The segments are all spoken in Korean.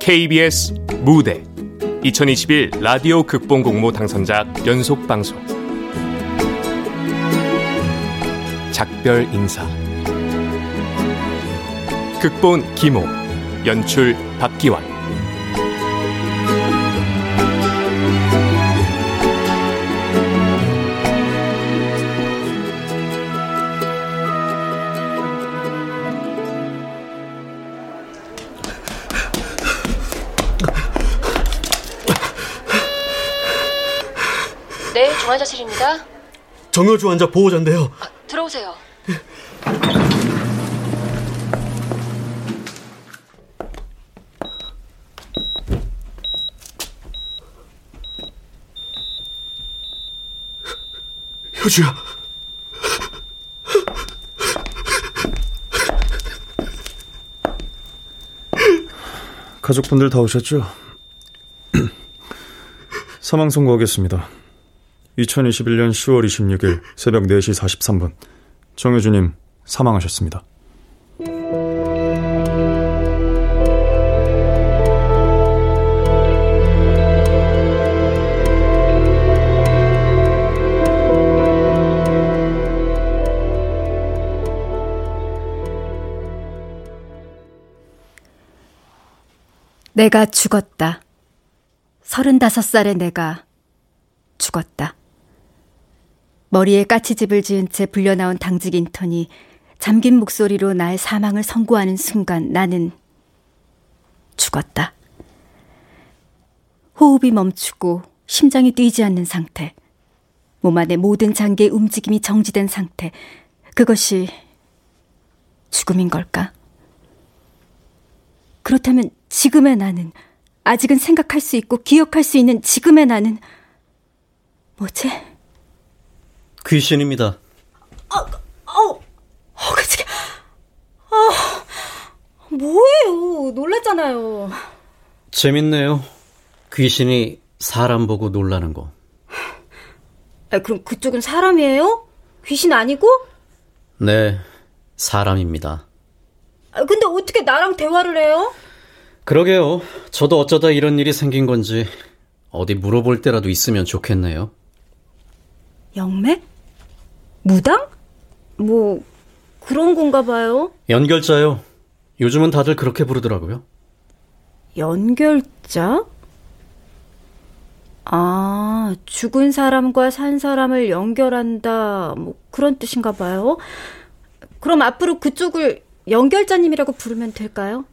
KBS 무대 2021 라디오 극본 공모 당선작 연속 방송 작별 인사. 극본 김호, 연출 박기환. 네, 중환자실입니다. 정효주 환자 보호자인데요. 아, 들어오세요. 효주야. 가족분들 다 오셨죠? 사망 선고하겠습니다. 2021년 10월 26일 새벽 4시 43분 정효주님 사망하셨습니다. 내가 죽었다. 35살의 내가 죽었다. 머리에 까치집을 지은 채 불려나온 당직 인턴이 잠긴 목소리로 나의 사망을 선고하는 순간 나는 죽었다. 호흡이 멈추고 심장이 뛰지 않는 상태, 몸 안의 모든 장기의 움직임이 정지된 상태, 그것이 죽음인 걸까? 그렇다면 지금의 나는, 아직은 생각할 수 있고 기억할 수 있는 지금의 나는 뭐지? 귀신입니다. 그치. 뭐예요? 놀랐잖아요. 재밌네요. 귀신이 사람 보고 놀라는 거. 아, 그럼 그쪽은 사람이에요? 귀신 아니고? 네, 사람입니다. 아, 근데 어떻게 나랑 대화를 해요? 그러게요. 저도 어쩌다 이런 일이 생긴 건지 어디 물어볼 때라도 있으면 좋겠네요. 영매? 무당? 뭐 그런 건가 봐요. 연결자요. 요즘은 다들 그렇게 부르더라고요. 연결자? 아, 죽은 사람과 산 사람을 연결한다, 뭐 그런 뜻인가 봐요. 그럼 앞으로 그쪽을 연결자님이라고 부르면 될까요?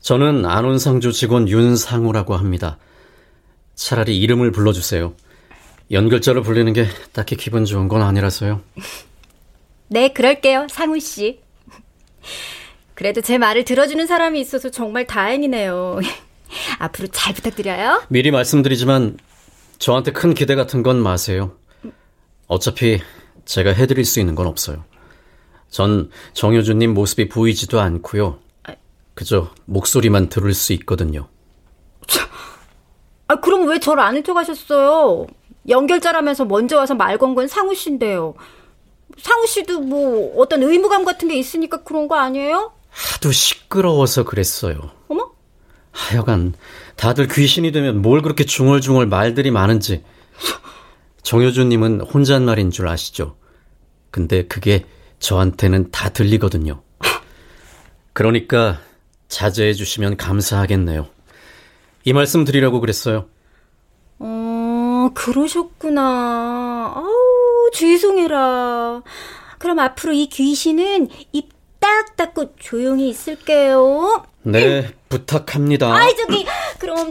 저는 안온상조 직원 윤상우라고 합니다. 차라리 이름을 불러주세요. 연결자로 불리는 게 딱히 기분 좋은 건 아니라서요. 네, 그럴게요, 상우 씨. 그래도 제 말을 들어주는 사람이 있어서 정말 다행이네요. 앞으로 잘 부탁드려요. 미리 말씀드리지만 저한테 큰 기대 같은 건 마세요. 어차피 제가 해드릴 수 있는 건 없어요. 전 정효주님 모습이 보이지도 않고요. 그저 목소리만 들을 수 있거든요. 아, 그럼 왜 저를 안 해줘가셨어요? 연결자라면서 먼저 와서 말 건 건 상우 씨인데요. 상우 씨도 뭐 어떤 의무감 같은 게 있으니까 그런 거 아니에요? 하도 시끄러워서 그랬어요. 어머? 하여간 다들 귀신이 되면 뭘 그렇게 중얼중얼 말들이 많은지. 정효주님은 혼잣말인 줄 아시죠? 근데 그게 저한테는 다 들리거든요. 그러니까 자제해 주시면 감사하겠네요. 이 말씀 드리려고 그랬어요. 그러셨구나. 아우, 죄송해라. 그럼 앞으로 이 귀신은 입 딱 닫고 조용히 있을게요. 네, 부탁합니다. 아이, 그럼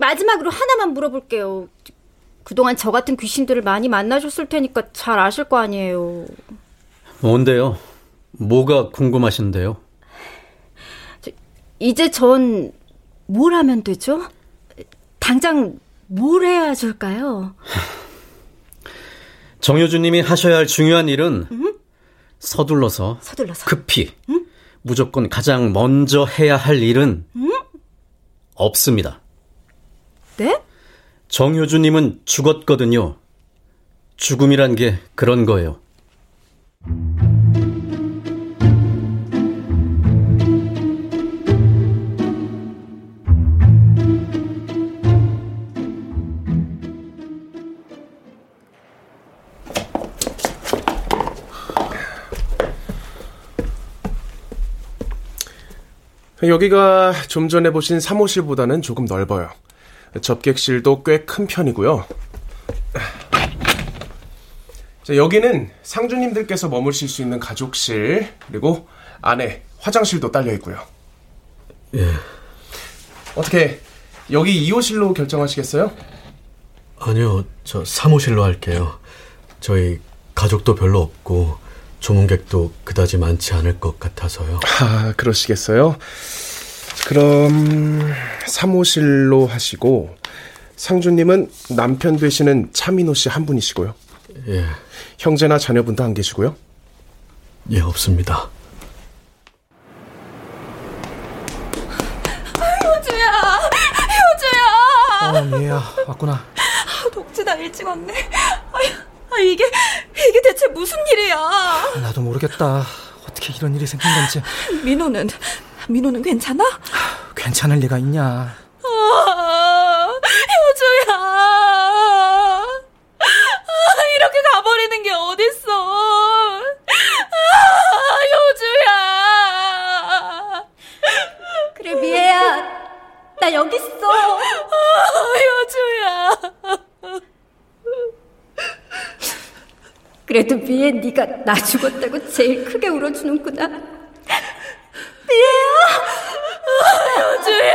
마지막으로 하나만 물어볼게요. 그동안 저 같은 귀신들을 많이 만나셨을 테니까 잘 아실 거 아니에요. 뭔데요? 뭐가 궁금하신데요? 이제 전 뭘 하면 되죠? 당장 뭘 해야 될까요? 정효주님이 하셔야 할 중요한 일은 서둘러서 급히 무조건 가장 먼저 해야 할 일은 없습니다. 네? 정효주님은 죽었거든요. 죽음이란 게 그런 거예요. 여기가 좀 전에 보신 사무실보다는 조금 넓어요. 접객실도 꽤 큰 편이고요. 자, 여기는 상주님들께서 머무실 수 있는 가족실, 그리고 안에 화장실도 딸려있고요. 예. 어떻게 여기 2호실로 결정하시겠어요? 아니요, 저 사무실로 할게요. 저희 가족도 별로 없고 조문객도 그다지 많지 않을 것 같아서요. 아, 그러시겠어요? 그럼 사무실로 하시고, 상주님은 남편 되시는 차민호 씨 한 분이시고요. 예. 형제나 자녀분도 안 계시고요? 예, 없습니다. 효주야! 어, 얘야, 왔구나. 독지 다 일찍 왔네. 이게 대체 무슨 일이야? 나도 모르겠다. 어떻게 이런 일이 생긴 건지. 민호는 괜찮아? 괜찮을 리가 있냐. 효주야, 이렇게 가버리는 게 어딨어. 효주야. 그래, 미애야, 나 여기 있어. 효주야. 그래도 미애, 네가 나 죽었다고 제일 크게 울어주는구나. 미애야, 효주야.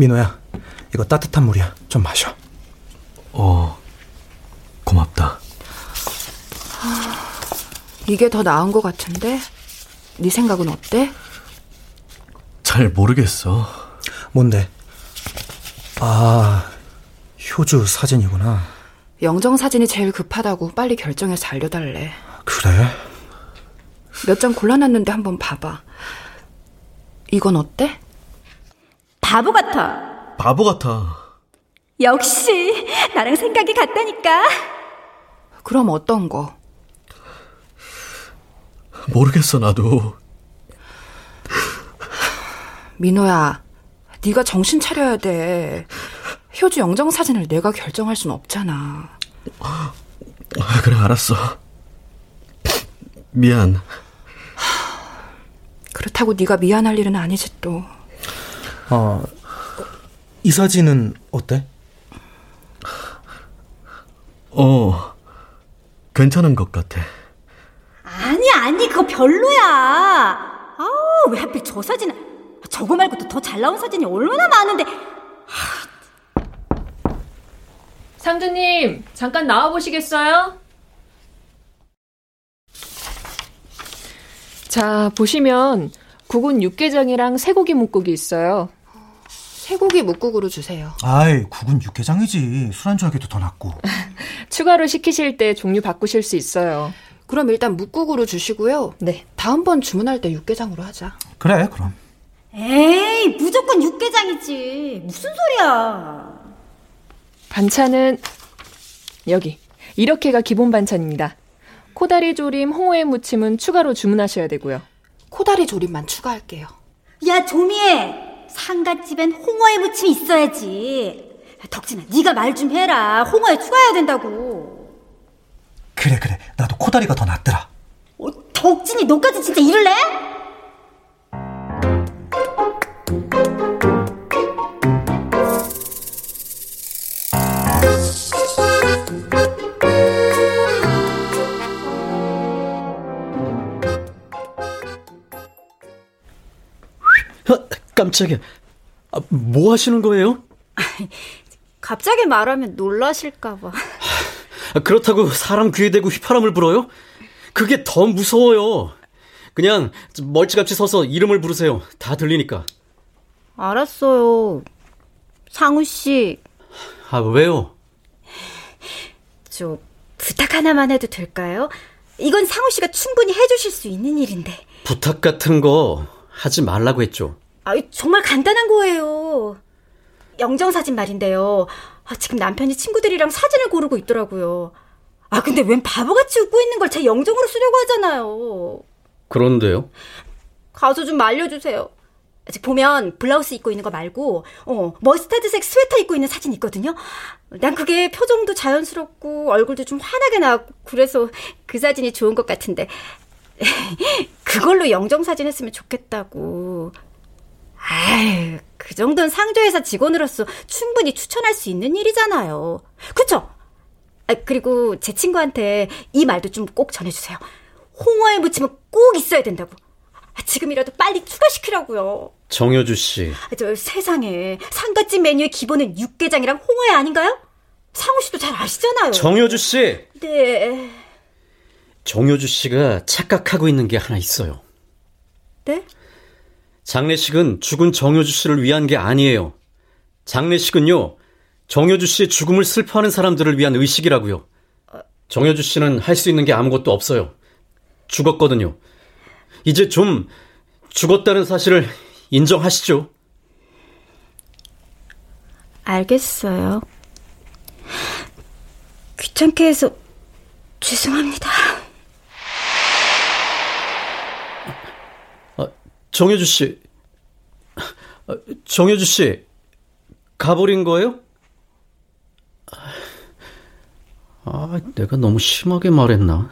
민호야, 이거 따뜻한 물이야. 좀 마셔. 고맙다. 이게 더 나은 것 같은데? 네 생각은 어때? 잘 모르겠어. 뭔데? 아, 효주 사진이구나. 영정 사진이 제일 급하다고 빨리 결정해서 알려달래. 그래? 몇 장 골라놨는데 한번 봐봐. 이건 어때? 바보 같아. 역시 나랑 생각이 같다니까. 그럼 어떤 거? 모르겠어, 나도. 민호야, 네가 정신 차려야 돼. 효주 영정 사진을 내가 결정할 순 없잖아. 그래, 알았어. 미안. 그렇다고 네가 미안할 일은 아니지 또. 이 사진은 어때? 괜찮은 것 같아. 아니, 그거 별로야. 왜 하필 저 사진. 저거 말고 또 더 잘 나온 사진이 얼마나 많은데. 상주님, 잠깐 나와보시겠어요? 자, 보시면 국은 육개장이랑 쇠고기 묵국이 있어요. 쇠고기 묵국으로 주세요. 아이, 국은 육개장이지. 술안주하기도 더 낫고. 추가로 시키실 때 종류 바꾸실 수 있어요. 그럼 일단 묵국으로 주시고요. 네. 다음번 주문할 때 육개장으로 하자. 그래, 그럼. 에이, 무조건 육개장이지. 무슨 소리야. 반찬은 여기. 이렇게가 기본 반찬입니다. 코다리 조림, 홍어에 무침은 추가로 주문하셔야 되고요. 코다리 조림만 추가할게요. 야, 조미애! 상갓집엔 홍어에 무침 있어야지. 덕진아, 네가 말 좀 해라. 홍어에 추가해야 된다고. 그래. 나도 코다리가 더 낫더라. 덕진이, 너까지 진짜 이럴래? 깜짝이야. 뭐 하시는 거예요? 갑자기 말하면 놀라실까봐. 그렇다고 사람 귀에 대고 휘파람을 불어요? 그게 더 무서워요. 그냥 멀찌감치 서서 이름을 부르세요. 다 들리니까. 알았어요. 상우 씨. 아, 왜요? 저 부탁 하나만 해도 될까요? 이건 상우 씨가 충분히 해주실 수 있는 일인데. 부탁 같은 거 하지 말라고 했죠. 아, 정말 간단한 거예요. 영정사진 말인데요. 아, 지금 남편이 친구들이랑 사진을 고르고 있더라고요. 아, 근데 웬 바보같이 웃고 있는 걸 제 영정으로 쓰려고 하잖아요. 그런데요? 가서 좀 말려주세요. 보면 블라우스 입고 있는 거 말고 머스타드색 스웨터 입고 있는 사진 있거든요. 난 그게 표정도 자연스럽고 얼굴도 좀 환하게 나왔고 그래서 그 사진이 좋은 것 같은데 그걸로 영정사진 했으면 좋겠다고. 아유, 그 정도는 상조회사 직원으로서 충분히 추천할 수 있는 일이잖아요. 그쵸? 아, 그리고 제 친구한테 이 말도 좀 꼭 전해주세요. 홍어에 무침은 꼭 있어야 된다고. 지금이라도 빨리 추가시키라고요. 정효주 씨. 저 세상에 상갓집 메뉴의 기본은 육개장이랑 홍어회 아닌가요? 상우 씨도 잘 아시잖아요. 정효주 씨. 네. 정효주 씨가 착각하고 있는 게 하나 있어요. 네? 장례식은 죽은 정효주 씨를 위한 게 아니에요. 장례식은요, 정효주 씨의 죽음을 슬퍼하는 사람들을 위한 의식이라고요. 정효주 씨는 할 수 있는 게 아무것도 없어요. 죽었거든요. 이제 좀 죽었다는 사실을 인정하시죠. 알겠어요. 귀찮게 해서 죄송합니다. 정효주 씨, 정효주 씨 가버린 거예요? 아, 내가 너무 심하게 말했나?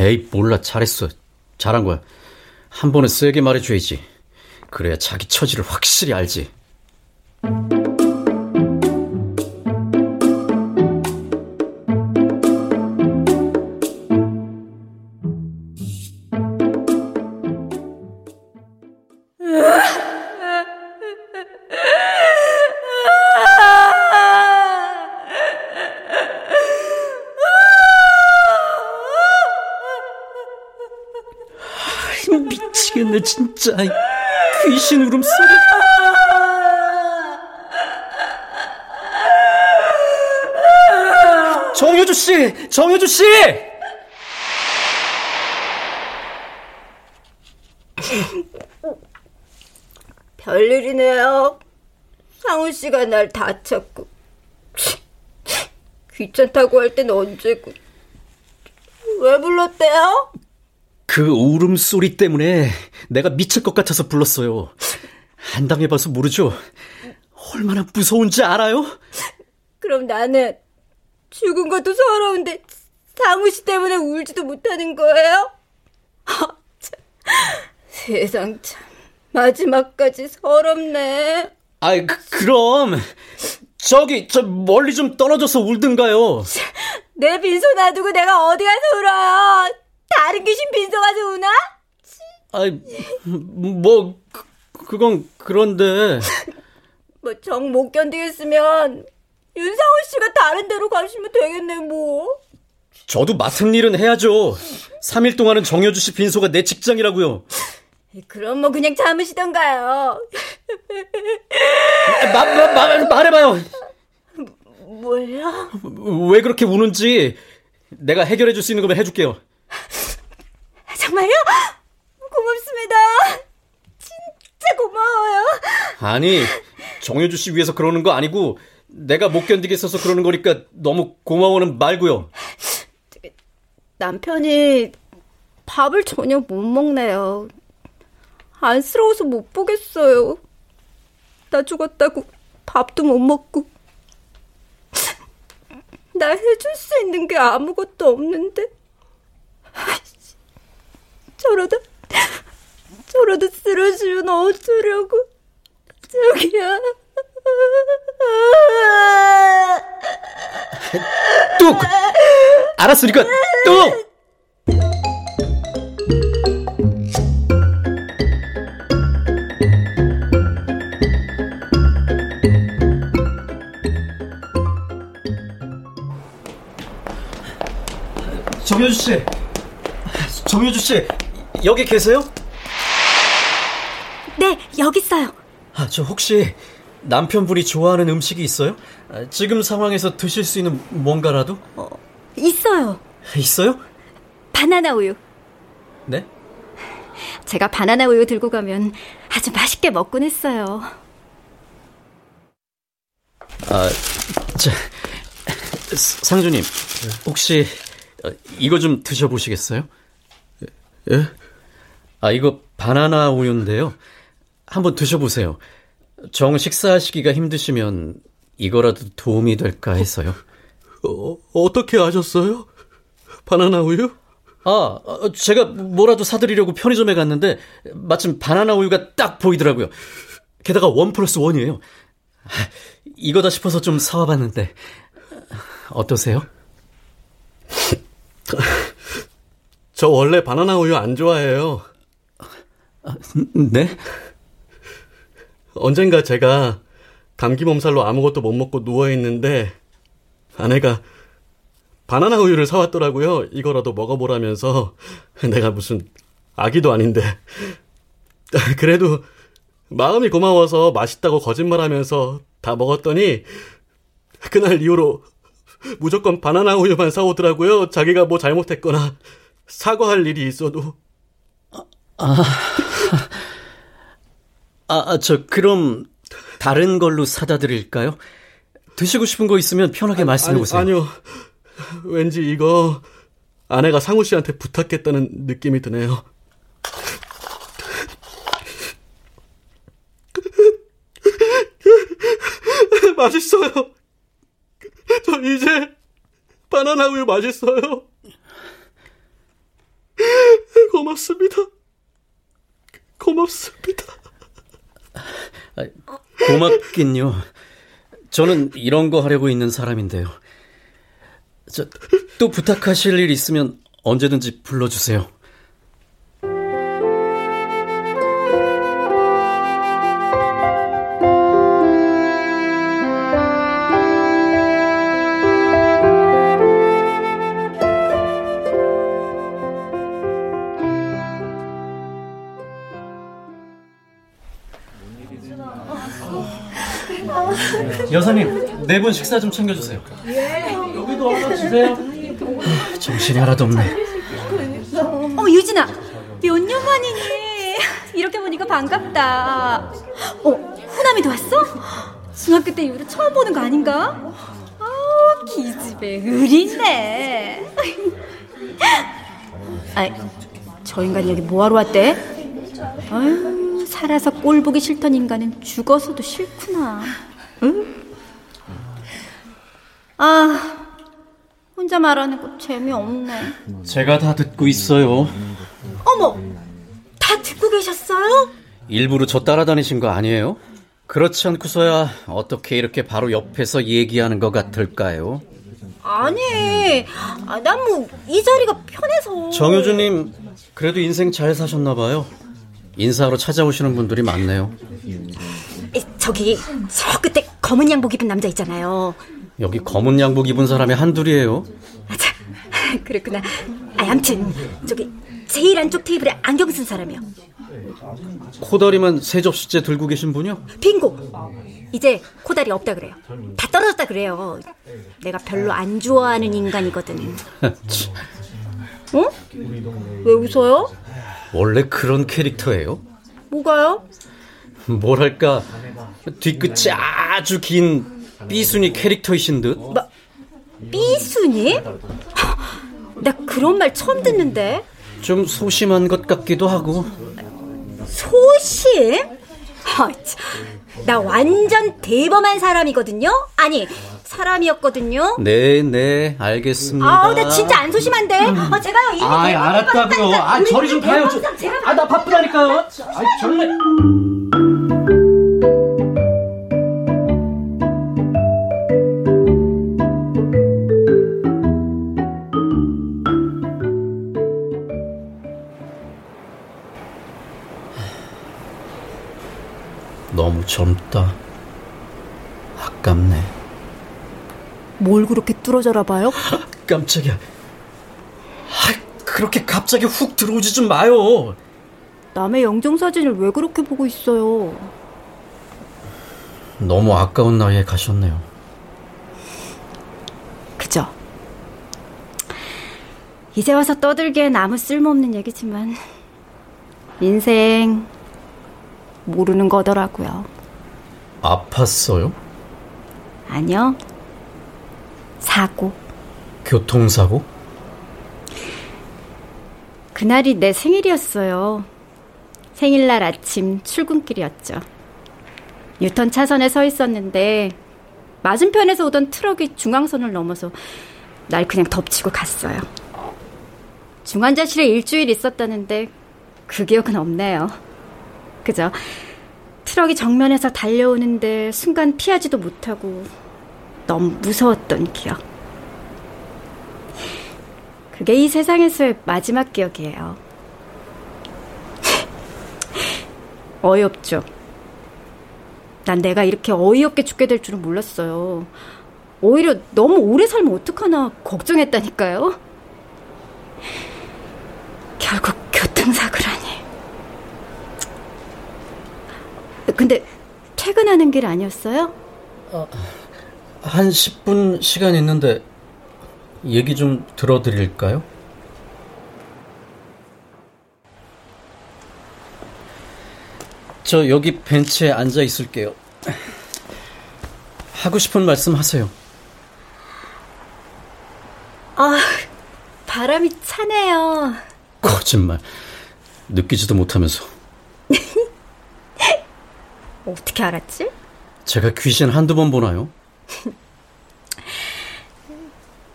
에이, 몰라, 잘했어. 잘한 거야. 한 번은 세게 말해줘야지. 그래야 자기 처지를 확실히 알지. 미치겠네 진짜. 귀신 울음소리. 정효주씨, 정효주씨. 별일이네요. 상우씨가 날 다쳤고 귀찮다고 할 땐 언제고. 왜 불렀대요? 그 울음소리 때문에 내가 미칠 것 같아서 불렀어요. 안 당해봐서 모르죠? 얼마나 무서운지 알아요? 그럼 나는 죽은 것도 서러운데 상우 씨 때문에 울지도 못하는 거예요? 아, 참. 세상 참 마지막까지 서럽네. 아이, 그럼 저기 저 멀리 좀 떨어져서 울든가요. 내 빈소 놔두고 내가 어디 가서 울어요? 다른 귀신 빈소 가서 우나? 아이, 뭐 그건 그런데. 뭐 정 못 견디겠으면 윤상우 씨가 다른 데로 가시면 되겠네. 뭐 저도 맡은 일은 해야죠. 3일 동안은 정효주 씨 빈소가 내 직장이라고요. 그럼 뭐 그냥 참으시던가요. 말해봐요. 뭐요? 왜 그렇게 우는지 내가 해결해 줄 수 있는 거면 해줄게요. 정말요? 고맙습니다. 진짜 고마워요. 아니, 정효주 씨 위해서 그러는 거 아니고 내가 못 견디겠어서 그러는 거니까 너무 고마워는 말고요. 남편이 밥을 전혀 못 먹네요. 안쓰러워서 못 보겠어요. 나 죽었다고 밥도 못 먹고 나 해줄 수 있는 게 아무것도 없는데 저러다 쓰러지면 어쩌려고. 저기야. 뚝! 알았으니까 뚝! 정효주씨! 정효주씨! 여기 계세요? 네, 여기 있어요. 아, 저 혹시 남편분이 좋아하는 음식이 있어요? 지금 상황에서 드실 수 있는 뭔가라도? 있어요. 있어요? 바나나 우유. 네? 제가 바나나 우유 들고 가면 아주 맛있게 먹곤 했어요. 아, 자, 상조님, 혹시 이거 좀 드셔보시겠어요? 예? 아, 이거 바나나 우유인데요. 한번 드셔보세요. 정 식사하시기가 힘드시면 이거라도 도움이 될까 해서요. 어떻게 아셨어요? 바나나 우유? 아, 제가 뭐라도 사드리려고 편의점에 갔는데 마침 바나나 우유가 딱 보이더라고요. 게다가 1+1이에요. 이거다 싶어서 좀 사와봤는데 어떠세요? 저 원래 바나나 우유 안 좋아해요. 네? 언젠가 제가 감기 몸살로 아무것도 못 먹고 누워있는데 아내가 바나나 우유를 사왔더라고요. 이거라도 먹어보라면서. 내가 무슨 아기도 아닌데. 그래도 마음이 고마워서 맛있다고 거짓말하면서 다 먹었더니 그날 이후로 무조건 바나나 우유만 사오더라고요. 자기가 뭐 잘못했거나 사과할 일이 있어도. 저 그럼 다른 걸로 사다 드릴까요? 드시고 싶은 거 있으면 편하게 말씀해 보세요. 아니요. 왠지 이거 아내가 상우 씨한테 부탁했다는 느낌이 드네요. 맛있어요. 저 이제 바나나 우유 맛있어요. 고맙습니다. 고맙습니다. 고맙긴요. 저는 이런 거 하려고 있는 사람인데요. 저, 또 부탁하실 일 있으면 언제든지 불러주세요. 여사님, 4분 식사 좀 챙겨주세요. 여기도 와서 주세요. 정신이 하나도 없네. 어머, 유진아, 몇 년 만이니? 이렇게 보니까 반갑다. 후남이도 왔어? 중학교 때 이후로 처음 보는 거 아닌가? 아우, 기집애 의리네. 아이, 저 인간이 여기 뭐하러 왔대? 아유, 살아서 꼴 보기 싫던 인간은 죽어서도 싫구나. 응? 아, 혼자 말하는 거 재미없네. 제가 다 듣고 있어요. 어머, 다 듣고 계셨어요? 일부러 저 따라다니신 거 아니에요? 그렇지 않고서야 어떻게 이렇게 바로 옆에서 얘기하는 것 같을까요? 아니, 난 뭐 이 자리가 편해서. 정효주님, 그래도 인생 잘 사셨나 봐요. 인사하러 찾아오시는 분들이 많네요. 저기 저 끝에 검은 양복 입은 남자 있잖아요. 여기 검은 양복 입은 사람이 한둘이에요. 아차, 그랬구나. 암튼 저기 제일 안쪽 테이블에 안경 쓴 사람이요. 코다리만 세 접시째 들고 계신 분이요? 빙고! 이제 코다리 없다 그래요. 다 떨어졌다 그래요. 내가 별로 안 좋아하는 인간이거든. 어? 왜 웃어요? 원래 그런 캐릭터예요? 뭐가요? 뭐랄까, 뒤끝이 아주 긴 B순위 캐릭터이신 듯. B순위? 나 그런 말 처음 듣는데. 좀 소심한 것 같기도 하고. 소심? 나 완전 대범한 사람이거든요. 아니, 사람이었거든요. 네네, 알겠습니다. 아, 나 진짜 안 소심한데. 제가요 이미 아이, 알았다고요. 아, 저리 좀 가요. 아, 나 바쁘다니까요. 아, 정말. 너무 젊다. 아깝네. 뭘 그렇게 뚫어져라 봐요? 깜짝이야. 그렇게 갑자기 훅 들어오지 좀 마요. 남의 영정사진을 왜 그렇게 보고 있어요? 너무 아까운 나이에 가셨네요. 그죠? 이제 와서 떠들기엔 아무 쓸모없는 얘기지만 인생 모르는 거더라고요. 아팠어요? 아니요. 사고. 교통사고? 그날이 내 생일이었어요. 생일날 아침 출근길이었죠. 뉴턴 차선에 서 있었는데 맞은편에서 오던 트럭이 중앙선을 넘어서 날 그냥 덮치고 갔어요. 중환자실에 일주일 있었다는데 그 기억은 없네요. 그죠? 트럭이 정면에서 달려오는데 순간 피하지도 못하고 너무 무서웠던 기억. 그게 이 세상에서의 마지막 기억이에요. 어이없죠? 난 내가 이렇게 어이없게 죽게 될 줄은 몰랐어요. 오히려 너무 오래 살면 어떡하나 걱정했다니까요. 결국 교통사고라니. 근데 퇴근하는 길 아니었어요? 한 10분 시간 있는데 얘기 좀 들어드릴까요? 저 여기 벤치에 앉아 있을게요. 하고 싶은 말씀 하세요. 아, 바람이 차네요. 거짓말. 느끼지도 못하면서. 어떻게 알았지? 제가 귀신 한두 번 보나요?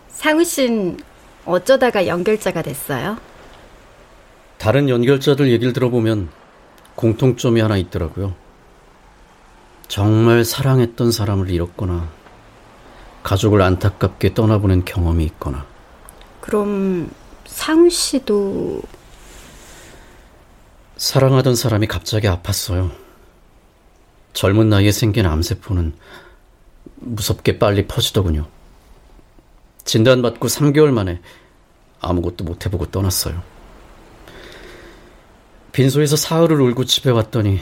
상우 씨는 어쩌다가 연결자가 됐어요? 다른 연결자들 얘기를 들어보면 공통점이 하나 있더라고요. 정말 사랑했던 사람을 잃었거나 가족을 안타깝게 떠나보낸 경험이 있거나. 그럼 상우 씨도? 사랑하던 사람이 갑자기 아팠어요. 젊은 나이에 생긴 암세포는 무섭게 빨리 퍼지더군요. 진단받고 3개월 만에 아무것도 못해보고 떠났어요. 빈소에서 사흘을 울고 집에 왔더니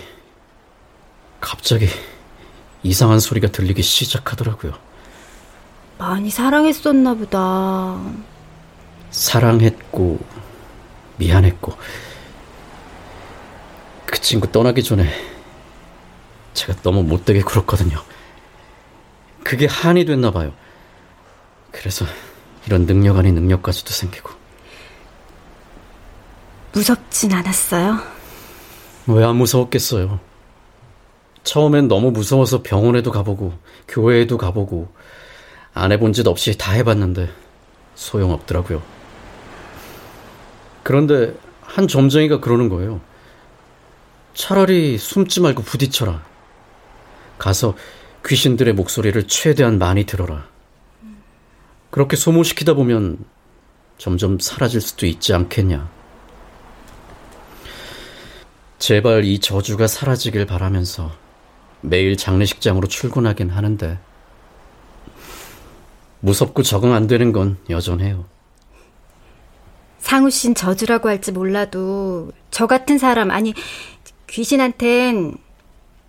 갑자기 이상한 소리가 들리기 시작하더라고요. 많이 사랑했었나 보다. 사랑했고 미안했고. 그 친구 떠나기 전에 제가 너무 못되게 굴었거든요. 그게 한이 됐나 봐요. 그래서 이런 능력 아닌 능력까지도 생기고. 무섭진 않았어요? 왜 안 무서웠겠어요. 처음엔 너무 무서워서 병원에도 가보고 교회에도 가보고 안 해본 짓 없이 다 해봤는데 소용없더라고요. 그런데 한 점쟁이가 그러는 거예요. 차라리 숨지 말고 부딪혀라. 가서 귀신들의 목소리를 최대한 많이 들어라. 그렇게 소모시키다 보면 점점 사라질 수도 있지 않겠냐. 제발 이 저주가 사라지길 바라면서 매일 장례식장으로 출근하긴 하는데 무섭고 적응 안 되는 건 여전해요. 상우 씨는 저주라고 할지 몰라도 저 같은 사람, 아니 귀신한텐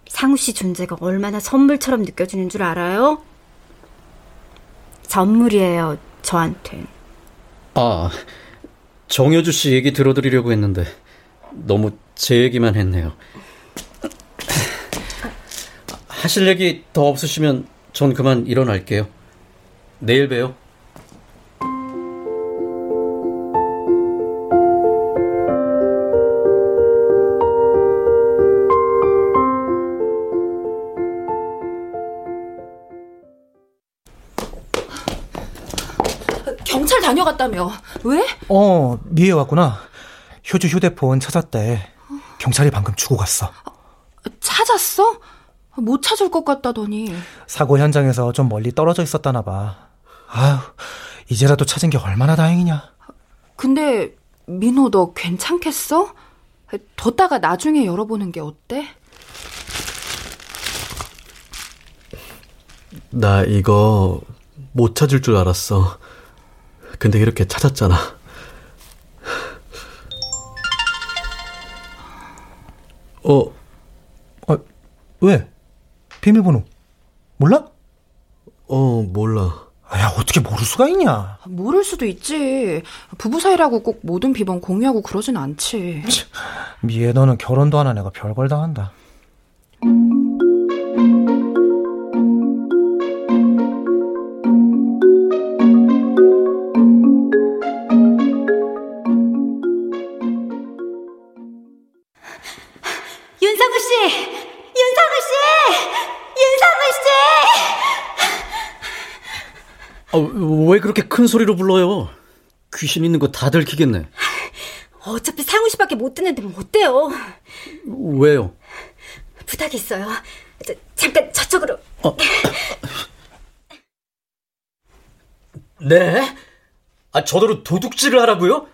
상우 씨 존재가 얼마나 선물처럼 느껴지는 줄 알아요? 선물이에요, 저한테. 아, 정효주 씨 얘기 들어드리려고 했는데 너무 제 얘기만 했네요. 하실 얘기 더 없으시면 전 그만 일어날게요. 내일 봬요. 다녀갔다며. 왜? 미애 왔구나. 효주 휴대폰 찾았대. 경찰이 방금 주고 갔어. 찾았어? 못 찾을 것 같다더니. 사고 현장에서 좀 멀리 떨어져 있었다나 봐. 아휴, 이제라도 찾은 게 얼마나 다행이냐. 근데 민호 너 괜찮겠어? 뒀다가 나중에 열어보는 게 어때? 나 이거 못 찾을 줄 알았어. 근데 이렇게 찾았잖아. 왜? 비밀번호 몰라? 몰라. 야, 어떻게 모를 수가 있냐? 모를 수도 있지. 부부 사이라고 꼭 모든 비번 공유하고 그러진 않지. 미애, 너는 결혼도 안 한 애가 별걸 다 한다. 윤상우 씨! 윤상우 씨! 윤상우 씨! 왜 그렇게 큰 소리로 불러요? 귀신 있는 거 다 들키겠네. 어차피 상우 씨밖에 못 듣는데 못 돼요. 왜요? 부탁이 있어요. 잠깐 저쪽으로. 네? 저더러 도둑질을 하라고요?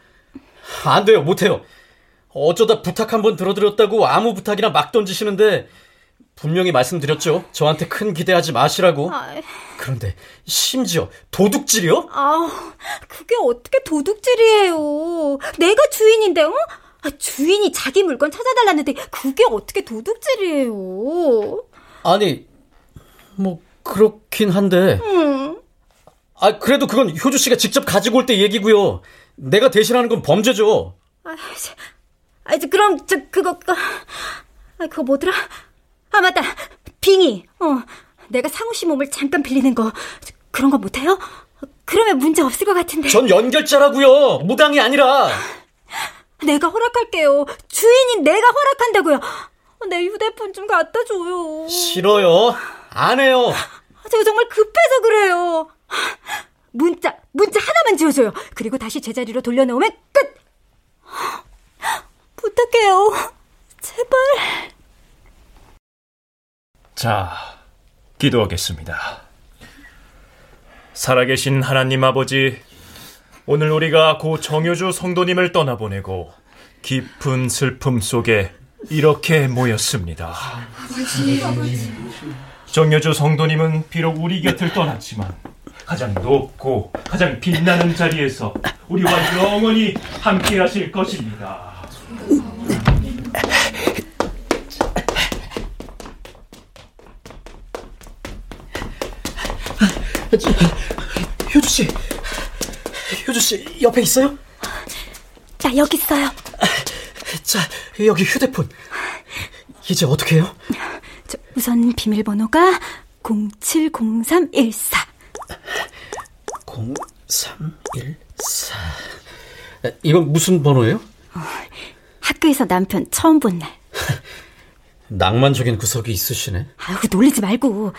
안 돼요, 못 해요. 어쩌다 부탁 한번 들어드렸다고 아무 부탁이나 막 던지시는데, 분명히 말씀드렸죠. 저한테 큰 기대하지 마시라고. 그런데 심지어 도둑질이요? 아우, 그게 어떻게 도둑질이에요. 내가 주인인데, 어? 주인이 자기 물건 찾아달라는데 그게 어떻게 도둑질이에요. 아니, 뭐 그렇긴 한데. 그래도 그건 효주 씨가 직접 가지고 올 때 얘기고요. 내가 대신하는 건 범죄죠. 그럼 그거 뭐더라? 맞다, 빙의. 내가 상우 씨 몸을 잠깐 빌리는 거, 그런 거 못해요? 그러면 문제 없을 것 같은데. 전 연결자라고요, 무당이 아니라. 내가 허락할게요. 주인인 내가 허락한다고요. 내 휴대폰 좀 갖다 줘요. 싫어요, 안 해요. 제가 정말 급해서 그래요. 문자 하나만 지워줘요. 그리고 다시 제자리로 돌려놓으면 끝. 부탁해요, 제발. 자, 기도하겠습니다. 살아계신 하나님 아버지, 오늘 우리가 고 정효주 성도님을 떠나보내고 깊은 슬픔 속에 이렇게 모였습니다. 아버지. 정효주 성도님은 비록 우리 곁을 떠났지만 가장 높고 가장 빛나는 자리에서 우리와 영원히 함께 하실 것입니다. 효주 씨 옆에 있어요? 나 여기 있어요. 자, 여기 휴대폰. 이제 어떻게 해요? 우선 비밀번호가 070314. 0314. 이건 무슨 번호예요? 학교에서 남편 처음 본 날. 낭만적인 구석이 있으시네. 놀리지 말고.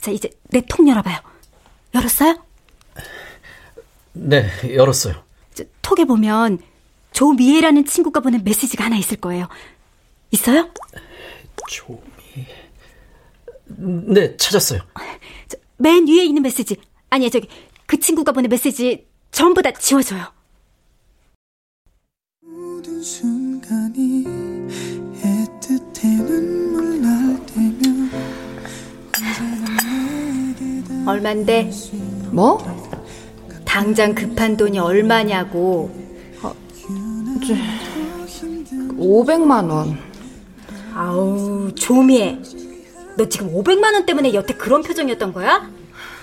자, 이제 내 통 열어봐요. 열었어요? 네, 열었어요. 톡에 보면 조미애라는 친구가 보낸 메시지가 하나 있을 거예요. 있어요? 조미애. 네, 찾았어요. 맨 위에 있는 메시지. 그 친구가 보낸 메시지 전부 다 지워줘요. 모든 순간이 애틋해 눈물 날 때면 얼만데? 뭐? 당장 급한 돈이 얼마냐고. 500만 원. 아우, 조미애, 너 지금 500만 원 때문에 여태 그런 표정이었던 거야?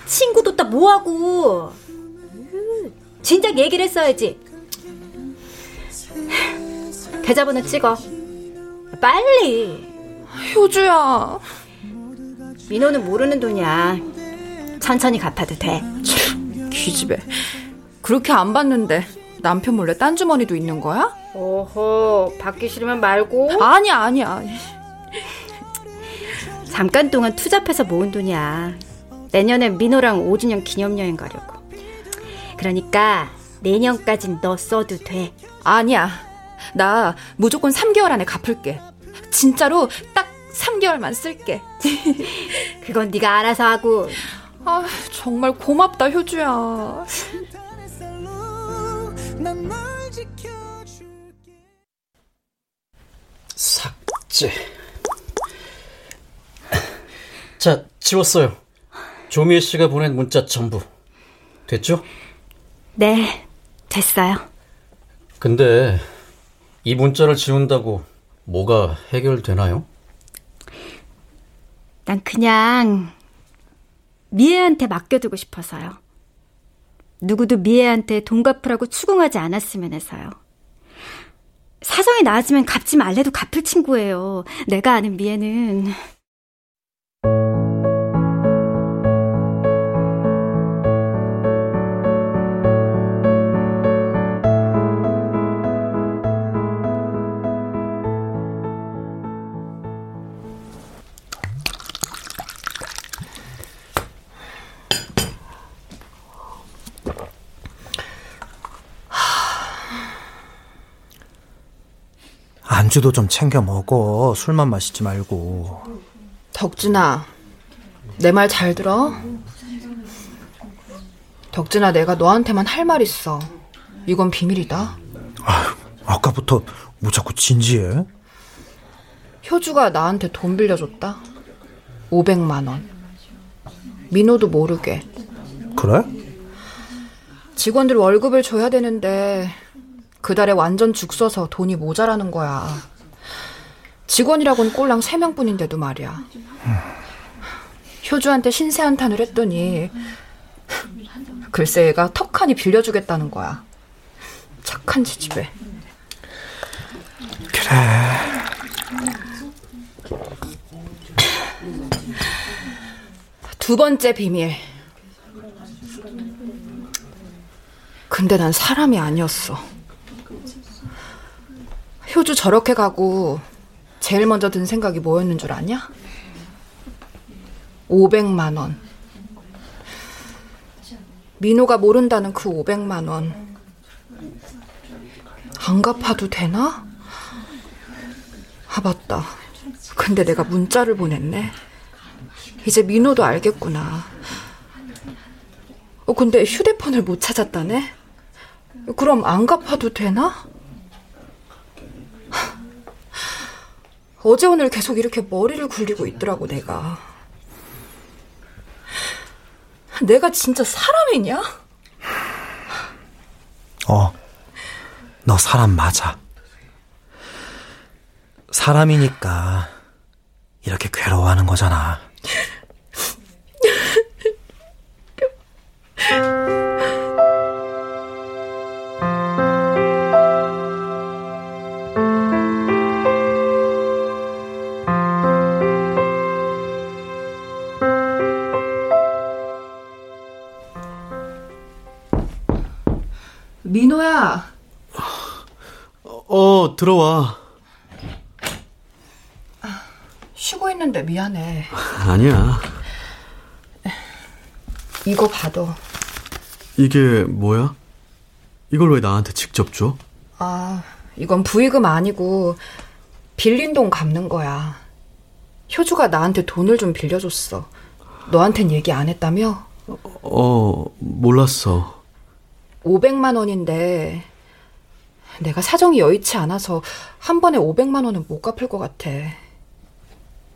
친구 뒀다 뭐하고. 진작 얘기를 했어야지. 계좌번호 찍어, 빨리. 효주야, 민호는 모르는 돈이야. 천천히 갚아도 돼. 기집애, 그렇게 안 받는데 남편 몰래 딴 주머니도 있는 거야? 어허, 받기 싫으면 말고. 아니야. 잠깐 동안 투잡해서 모은 돈이야. 내년에 민호랑 5주년 기념여행 가려고. 그러니까 내년까진 너 써도 돼. 아니야, 나 무조건 3개월 안에 갚을게. 진짜로 딱 3개월만 쓸게. 그건 네가 알아서 하고. 정말 고맙다, 효주야. 삭제. 자, 지웠어요. 조미애 씨가 보낸 문자 전부. 됐죠? 네, 됐어요. 근데 이 문자를 지운다고 뭐가 해결되나요? 난 그냥 미애한테 맡겨두고 싶어서요. 누구도 미애한테 돈 갚으라고 추궁하지 않았으면 해서요. 사정이 나아지면 갚지 말래도 갚을 친구예요. 내가 아는 미애는. 안주도 좀 챙겨 먹어. 술만 마시지 말고. 덕진아, 내 말 잘 들어? 덕진아, 내가 너한테만 할 말 있어. 이건 비밀이다. 아유, 아까부터 뭐 자꾸 진지해? 효주가 나한테 돈 빌려줬다. 500만 원. 민호도 모르게. 그래? 직원들 월급을 줘야 되는데 그 달에 완전 죽 써서 돈이 모자라는 거야. 직원이라고는 꼴랑 3명뿐인데도 말이야. 효주한테 신세 한탄을 했더니 글쎄 얘가 턱하니 빌려주겠다는 거야. 착한 지집애. 그래. 두 번째 비밀. 근데 난 사람이 아니었어. 효주 저렇게 가고 제일 먼저 든 생각이 뭐였는 줄 아냐? 500만 원. 민호가 모른다는 그 500만 원. 안 갚아도 되나? 아 맞다. 근데 내가 문자를 보냈네. 이제 민호도 알겠구나. 근데 휴대폰을 못 찾았다네? 그럼 안 갚아도 되나? 어제 오늘 계속 이렇게 머리를 굴리고 있더라고. 내가 진짜 사람이냐? 너 사람 맞아. 사람이니까 이렇게 괴로워하는 거잖아. 민호야. 들어와. 쉬고 있는데 미안해. 아니야. 이거 받아. 이게 뭐야? 이걸 왜 나한테 직접 줘? 아, 이건 부의금 아니고 빌린 돈 갚는 거야. 효주가 나한테 돈을 좀 빌려줬어. 너한텐 얘기 안 했다며? 몰랐어. 500만 원인데 내가 사정이 여의치 않아서 한 번에 500만 원은 못 갚을 것 같아.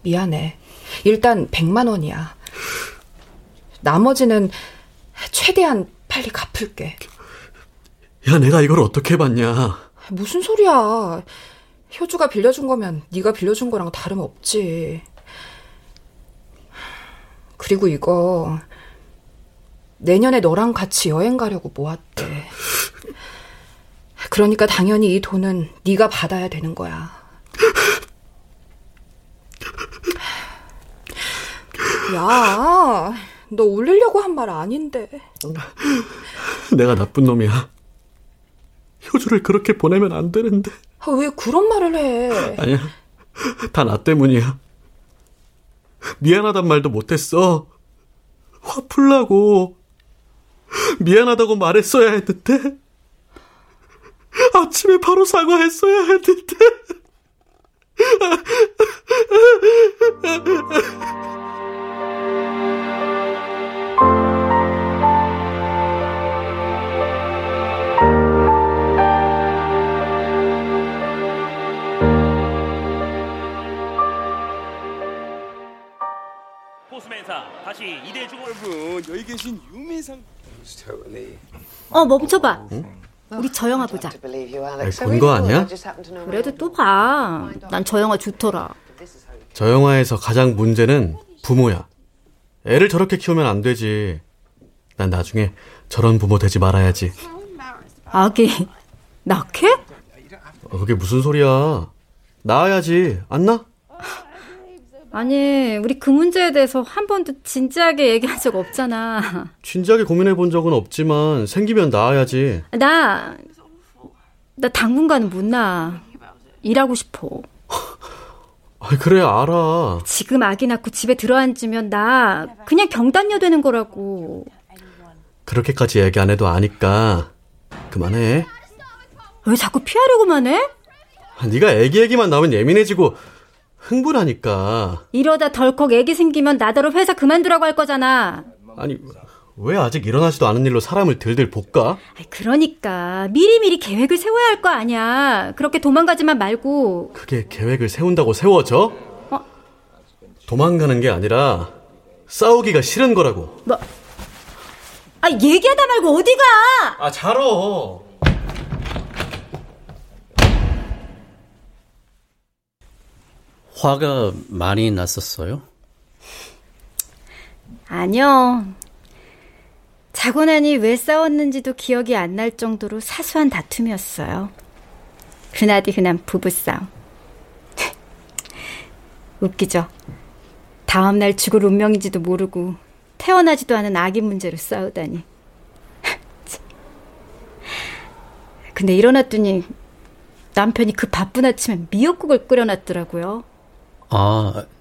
미안해. 일단 100만 원이야. 나머지는 최대한 빨리 갚을게. 야, 내가 이걸 어떻게 받냐? 무슨 소리야. 효주가 빌려준 거면 네가 빌려준 거랑 다름없지. 그리고 이거 내년에 너랑 같이 여행 가려고 모았대. 그러니까 당연히 이 돈은 네가 받아야 되는 거야. 야, 너 울리려고 한 말 아닌데. 내가 나쁜 놈이야. 효주를 그렇게 보내면 안 되는데. 왜 그런 말을 해? 아니야, 다 나 때문이야. 미안하단 말도 못했어. 화풀라고. 미안하다고 말했어야 했는데. 아침에 바로 사과했어야 했는데. 다시 이대주 골프 여기 계신 유미상. 멈춰봐. 응? 우리 저 영화 보자. 본 거 아니야? 그래도 또 봐. 난 저 영화 좋더라. 저 영화에서 가장 문제는 부모야. 애를 저렇게 키우면 안 되지. 난 나중에 저런 부모 되지 말아야지. 아기 낳게? 그게 무슨 소리야. 낳아야지. 안 낳아? 아니, 우리 그 문제에 대해서 한 번도 진지하게 얘기한 적 없잖아. 진지하게 고민해 본 적은 없지만 생기면 낳아야지. 나 당분간은 못 낳아. 일하고 싶어. 그래, 알아. 지금 아기 낳고 집에 들어앉으면 나 그냥 경단녀 되는 거라고. 그렇게까지 얘기 안 해도 아니까 그만해. 왜 자꾸 피하려고만 해? 네가 애기 얘기만 나오면 예민해지고 흥분하니까. 이러다 덜컥 애기 생기면 나더러 회사 그만두라고 할 거잖아. 아니, 왜 아직 일어나지도 않은 일로 사람을 들들 볶아? 그러니까 미리미리 계획을 세워야 할 거 아니야. 그렇게 도망가지만 말고. 그게 계획을 세운다고 세워져? 도망가는 게 아니라 싸우기가 싫은 거라고. 뭐? 얘기하다 말고 어디 가? 자러. 화가 많이 났었어요? 아니요. 자고 나니 왜 싸웠는지도 기억이 안 날 정도로 사소한 다툼이었어요. 흔하디 흔한 부부싸움. 웃기죠? 다음날 죽을 운명인지도 모르고 태어나지도 않은 아기 문제로 싸우다니. 근데 일어났더니 남편이 그 바쁜 아침에 미역국을 끓여놨더라고요.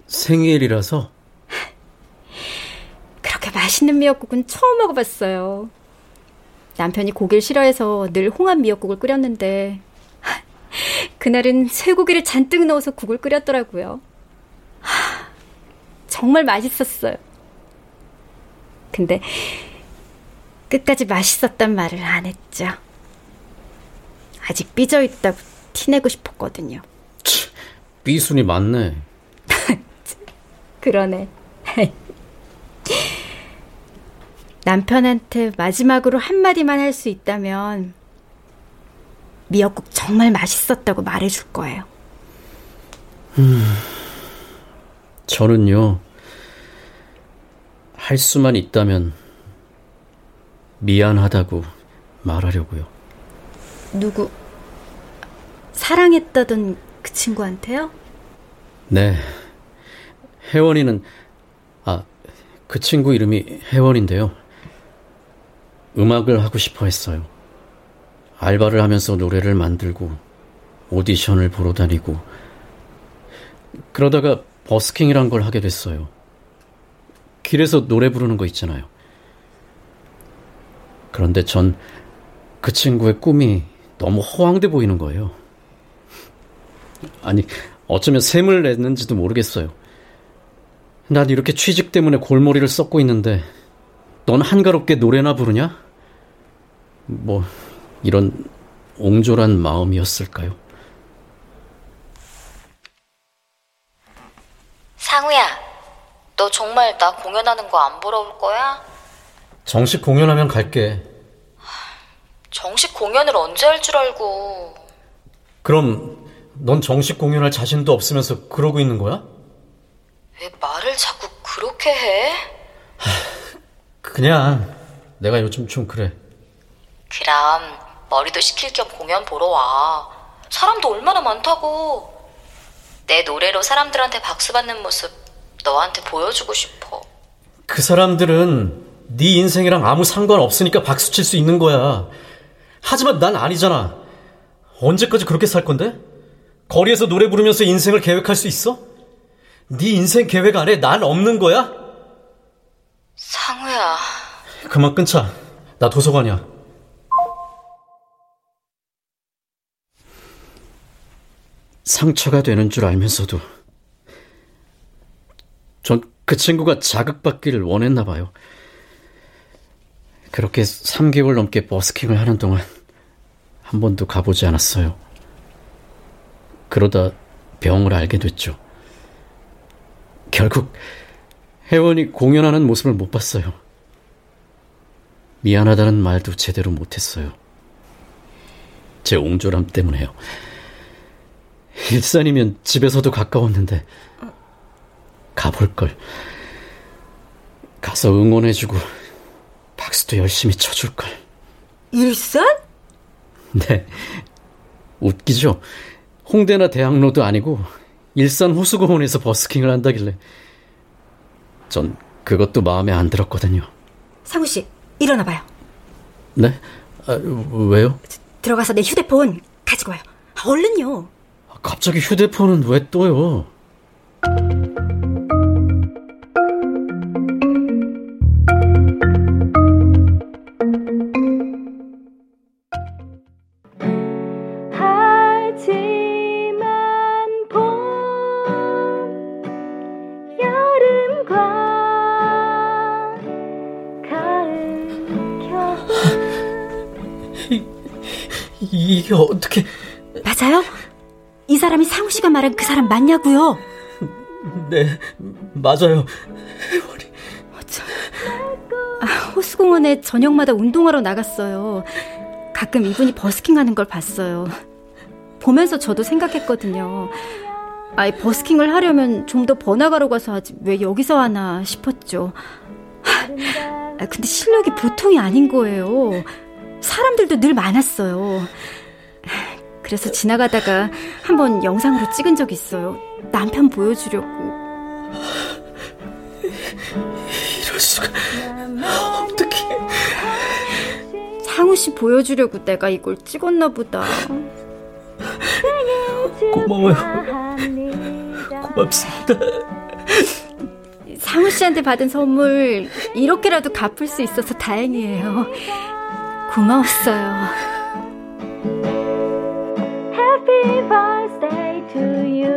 생일이라서? 그렇게 맛있는 미역국은 처음 먹어봤어요. 남편이 고기를 싫어해서 늘 홍합 미역국을 끓였는데 그날은 쇠고기를 잔뜩 넣어서 국을 끓였더라고요. 정말 맛있었어요. 근데 끝까지 맛있었단 말을 안 했죠. 아직 삐져있다고 티내고 싶었거든요. 삐순이 맞네. 그러네. 남편한테 마지막으로 한마디만 할 수 있다면 미역국 정말 맛있었다고 말해줄 거예요. 저는요, 할 수만 있다면 미안하다고 말하려고요. 누구? 사랑했다던 그 친구한테요? 네. 혜원이는, 그 친구 이름이 혜원인데요. 음악을 하고 싶어 했어요. 알바를 하면서 노래를 만들고 오디션을 보러 다니고 그러다가 버스킹이란 걸 하게 됐어요. 길에서 노래 부르는 거 있잖아요. 그런데 전 그 친구의 꿈이 너무 허황돼 보이는 거예요. 어쩌면 셈을 냈는지도 모르겠어요. 난 이렇게 취직 때문에 골머리를 썩고 있는데 넌 한가롭게 노래나 부르냐? 이런 옹졸한 마음이었을까요? 상우야, 너 정말 나 공연하는 거 안 보러 올 거야? 정식 공연하면 갈게. 정식 공연을 언제 할 줄 알고. 그럼 넌 정식 공연할 자신도 없으면서 그러고 있는 거야? 왜 말을 자꾸 그렇게 해? 그냥 내가 요즘 좀 그래. 그럼 머리도 식힐 겸 공연 보러 와. 사람도 얼마나 많다고. 내 노래로 사람들한테 박수 받는 모습 너한테 보여주고 싶어. 그 사람들은 네 인생이랑 아무 상관없으니까 박수 칠 수 있는 거야. 하지만 난 아니잖아. 언제까지 그렇게 살 건데? 거리에서 노래 부르면서 인생을 계획할 수 있어? 네 인생 계획 안에 난 없는 거야? 상우야, 그만 끊자. 나 도서관이야. 상처가 되는 줄 알면서도 전 그 친구가 자극받기를 원했나 봐요. 그렇게 3개월 넘게 버스킹을 하는 동안 한 번도 가보지 않았어요. 그러다 병을 알게 됐죠. 결국 혜원이 공연하는 모습을 못 봤어요. 미안하다는 말도 제대로 못했어요. 제 옹졸함 때문에요. 일산이면 집에서도 가까웠는데 가볼걸. 가서 응원해주고 박수도 열심히 쳐줄걸. 일산? 네. 웃기죠? 홍대나 대학로도 아니고 일산 호수공원에서 버스킹을 한다길래 전 그것도 마음에 안 들었거든요. 상우 씨, 일어나봐요. 네? 아, 왜요? 들어가서 내 휴대폰 가지고 와요. 아, 얼른요. 갑자기 휴대폰은 왜 또요? 이게 어떻게... 맞아요? 이 사람이 상우 씨가 말한 그 사람 맞냐고요? 네, 맞아요. 회원이... 호수공원에 저녁마다 운동하러 나갔어요. 가끔 이분이 버스킹하는 걸 봤어요. 보면서 저도 생각했거든요. 아이, 버스킹을 하려면 좀 더 번화가로 가서 하지 왜 여기서 하나 싶었죠. 아, 근데 실력이 보통이 아닌 거예요. 사람들도 늘 많았어요. 그래서 지나가다가 한번 영상으로 찍은 적이 있어요. 남편 보여주려고. 이럴 수가. 어떻게. 상우 씨 보여주려고 내가 이걸 찍었나 보다. 고마워요. 고맙습니다. 상우 씨한테 받은 선물 이렇게라도 갚을 수 있어서 다행이에요. 고마웠어요. Happy birthday to you.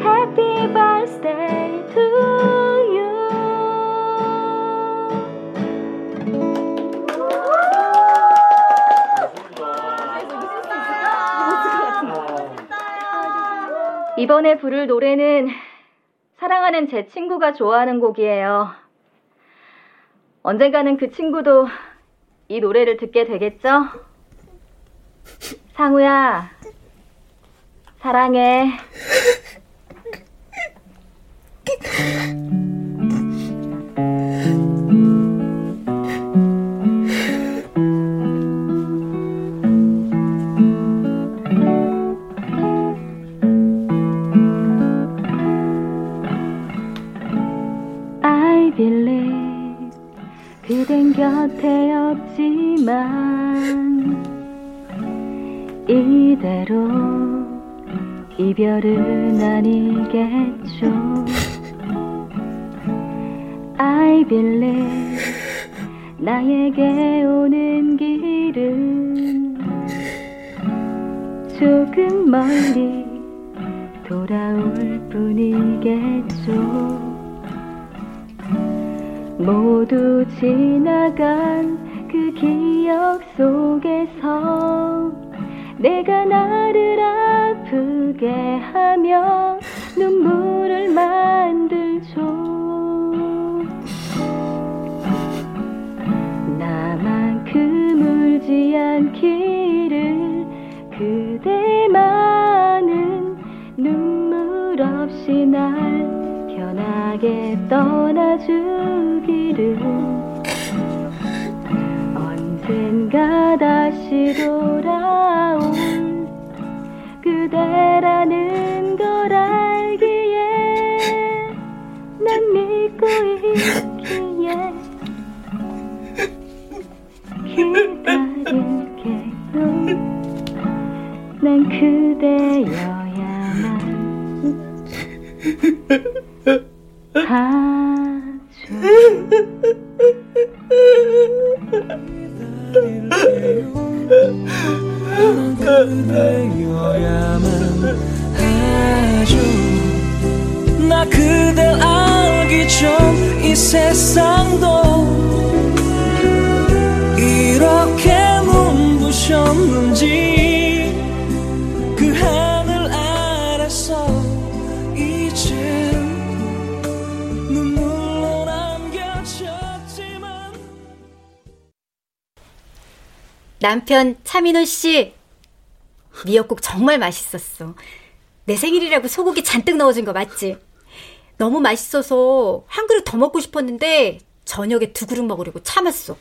Happy birthday to you. 이번에 부를 노래는 사랑하는 제 친구가 좋아하는 곡이에요. 언젠가는 그 친구도 이 노래를 듣게 되겠죠? 상우야, 사랑해. I believe 그댄 곁에 없지만 이대로 이별은 아니겠죠. I believe 나에게 오는 길은 조금 멀리 돌아올 뿐이겠죠. 모두 지나간 그 기억 속에서 내가 나를 아프게 하며 눈물을 만들죠. 나만큼 울지 않기를 그대만은 눈물 없이 날 편하게 떠나주기를. 언젠가 다시 돌아올 그대라는 걸 알기에 난 믿고 있기에 기다릴게요. 난 그대여야만 아주 나 그댈 알기 전 이 세상도 이렇게 눈부셨는지 그 하늘 아래서 이제 남편 차민호 씨, 미역국 정말 맛있었어. 내 생일이라고 소고기 잔뜩 넣어준 거 맞지? 너무 맛있어서 한 그릇 더 먹고 싶었는데 저녁에 두 그릇 먹으려고 참았어.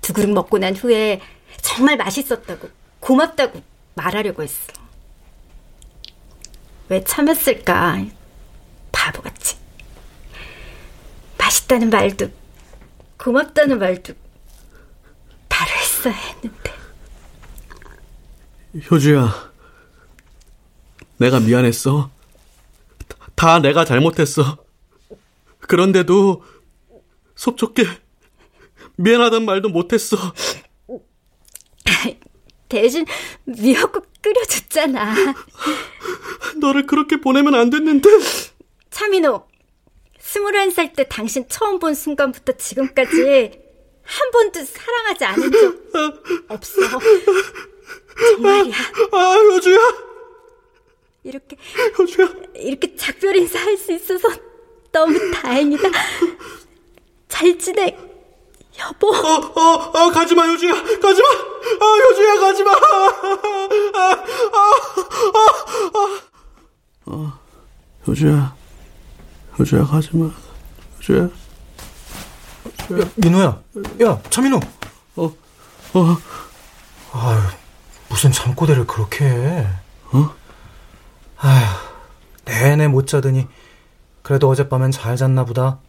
두 그릇 먹고 난 후에 정말 맛있었다고, 고맙다고 말하려고 했어. 왜 참았을까? 바보같이. 맛있다는 말도 고맙다는 말도 바로 했어야 했는데. 효주야, 내가 미안했어. 다 내가 잘못했어. 그런데도 속 좁게 미안하단 말도 못했어. 대신 미역국 끓여줬잖아. 너를 그렇게 보내면 안 됐는데. 차민호, 21살 때 당신 처음 본 순간부터 지금까지 한 번도 사랑하지 않은 적 없어. 정말이야. 아, 여주야. 이렇게, 여주야. 이렇게 작별 인사할 수 있어서 너무 다행이다. 잘 지내, 여보. 가지마, 여주야. 가지마. 아, 여주야, 가지마. 여주야. 여주야, 가지마. 여주야. 여주야. 야, 민호야. 야, 차민호. 아유, 무슨 잠꼬대를 그렇게 해. 어? 아휴, 내내 못 자더니 그래도 어젯밤엔 잘 잤나 보다.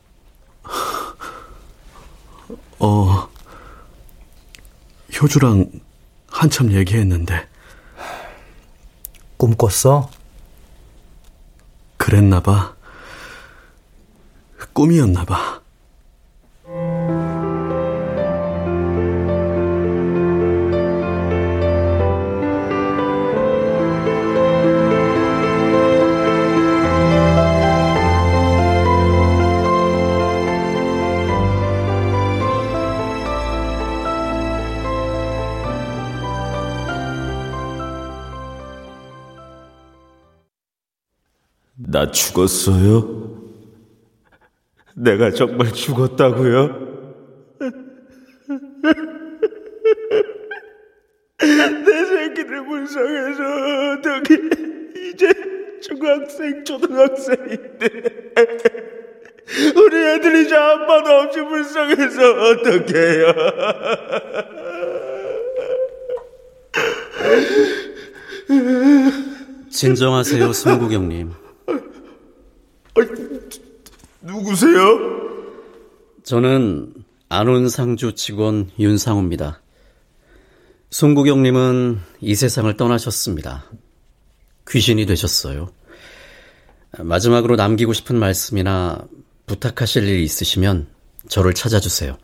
효주랑 한참 얘기했는데. 꿈 꿨어? 그랬나 봐. 꿈이었나 봐. 나 죽었어요? 내가 정말 죽었다고요? 내 새끼들 불쌍해서 어떻게, 이제 중학생, 초등학생인데 우리 애들이 저 아빠도 없이 불쌍해서 어떻게 해요? 진정하세요, 승국영님. 누구세요? 저는 안온상조 직원 윤상우입니다. 송국영님은 이 세상을 떠나셨습니다. 귀신이 되셨어요. 마지막으로 남기고 싶은 말씀이나 부탁하실 일이 있으시면 저를 찾아주세요.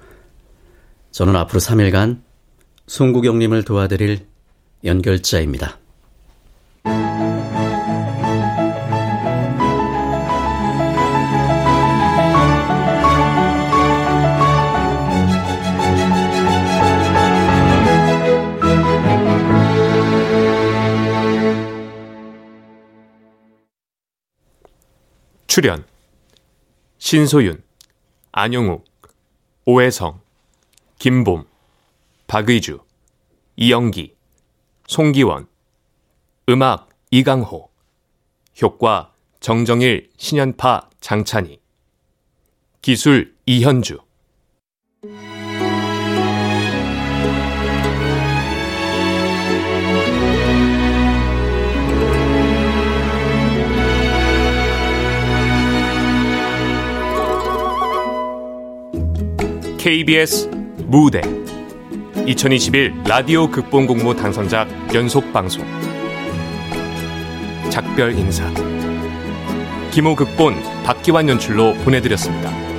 저는 앞으로 3일간 송국영님을 도와드릴 연결자입니다. 출연 신소윤, 안영우, 오혜성, 김봄, 박의주, 이영기, 송기원. 음악 이강호. 효과 정정일, 신현파, 장찬희. 기술 이현주. KBS 무대 2021 라디오 극본 공모 당선작 연속 방송 작별 인사, 김호 극본, 박기환 연출로 보내드렸습니다.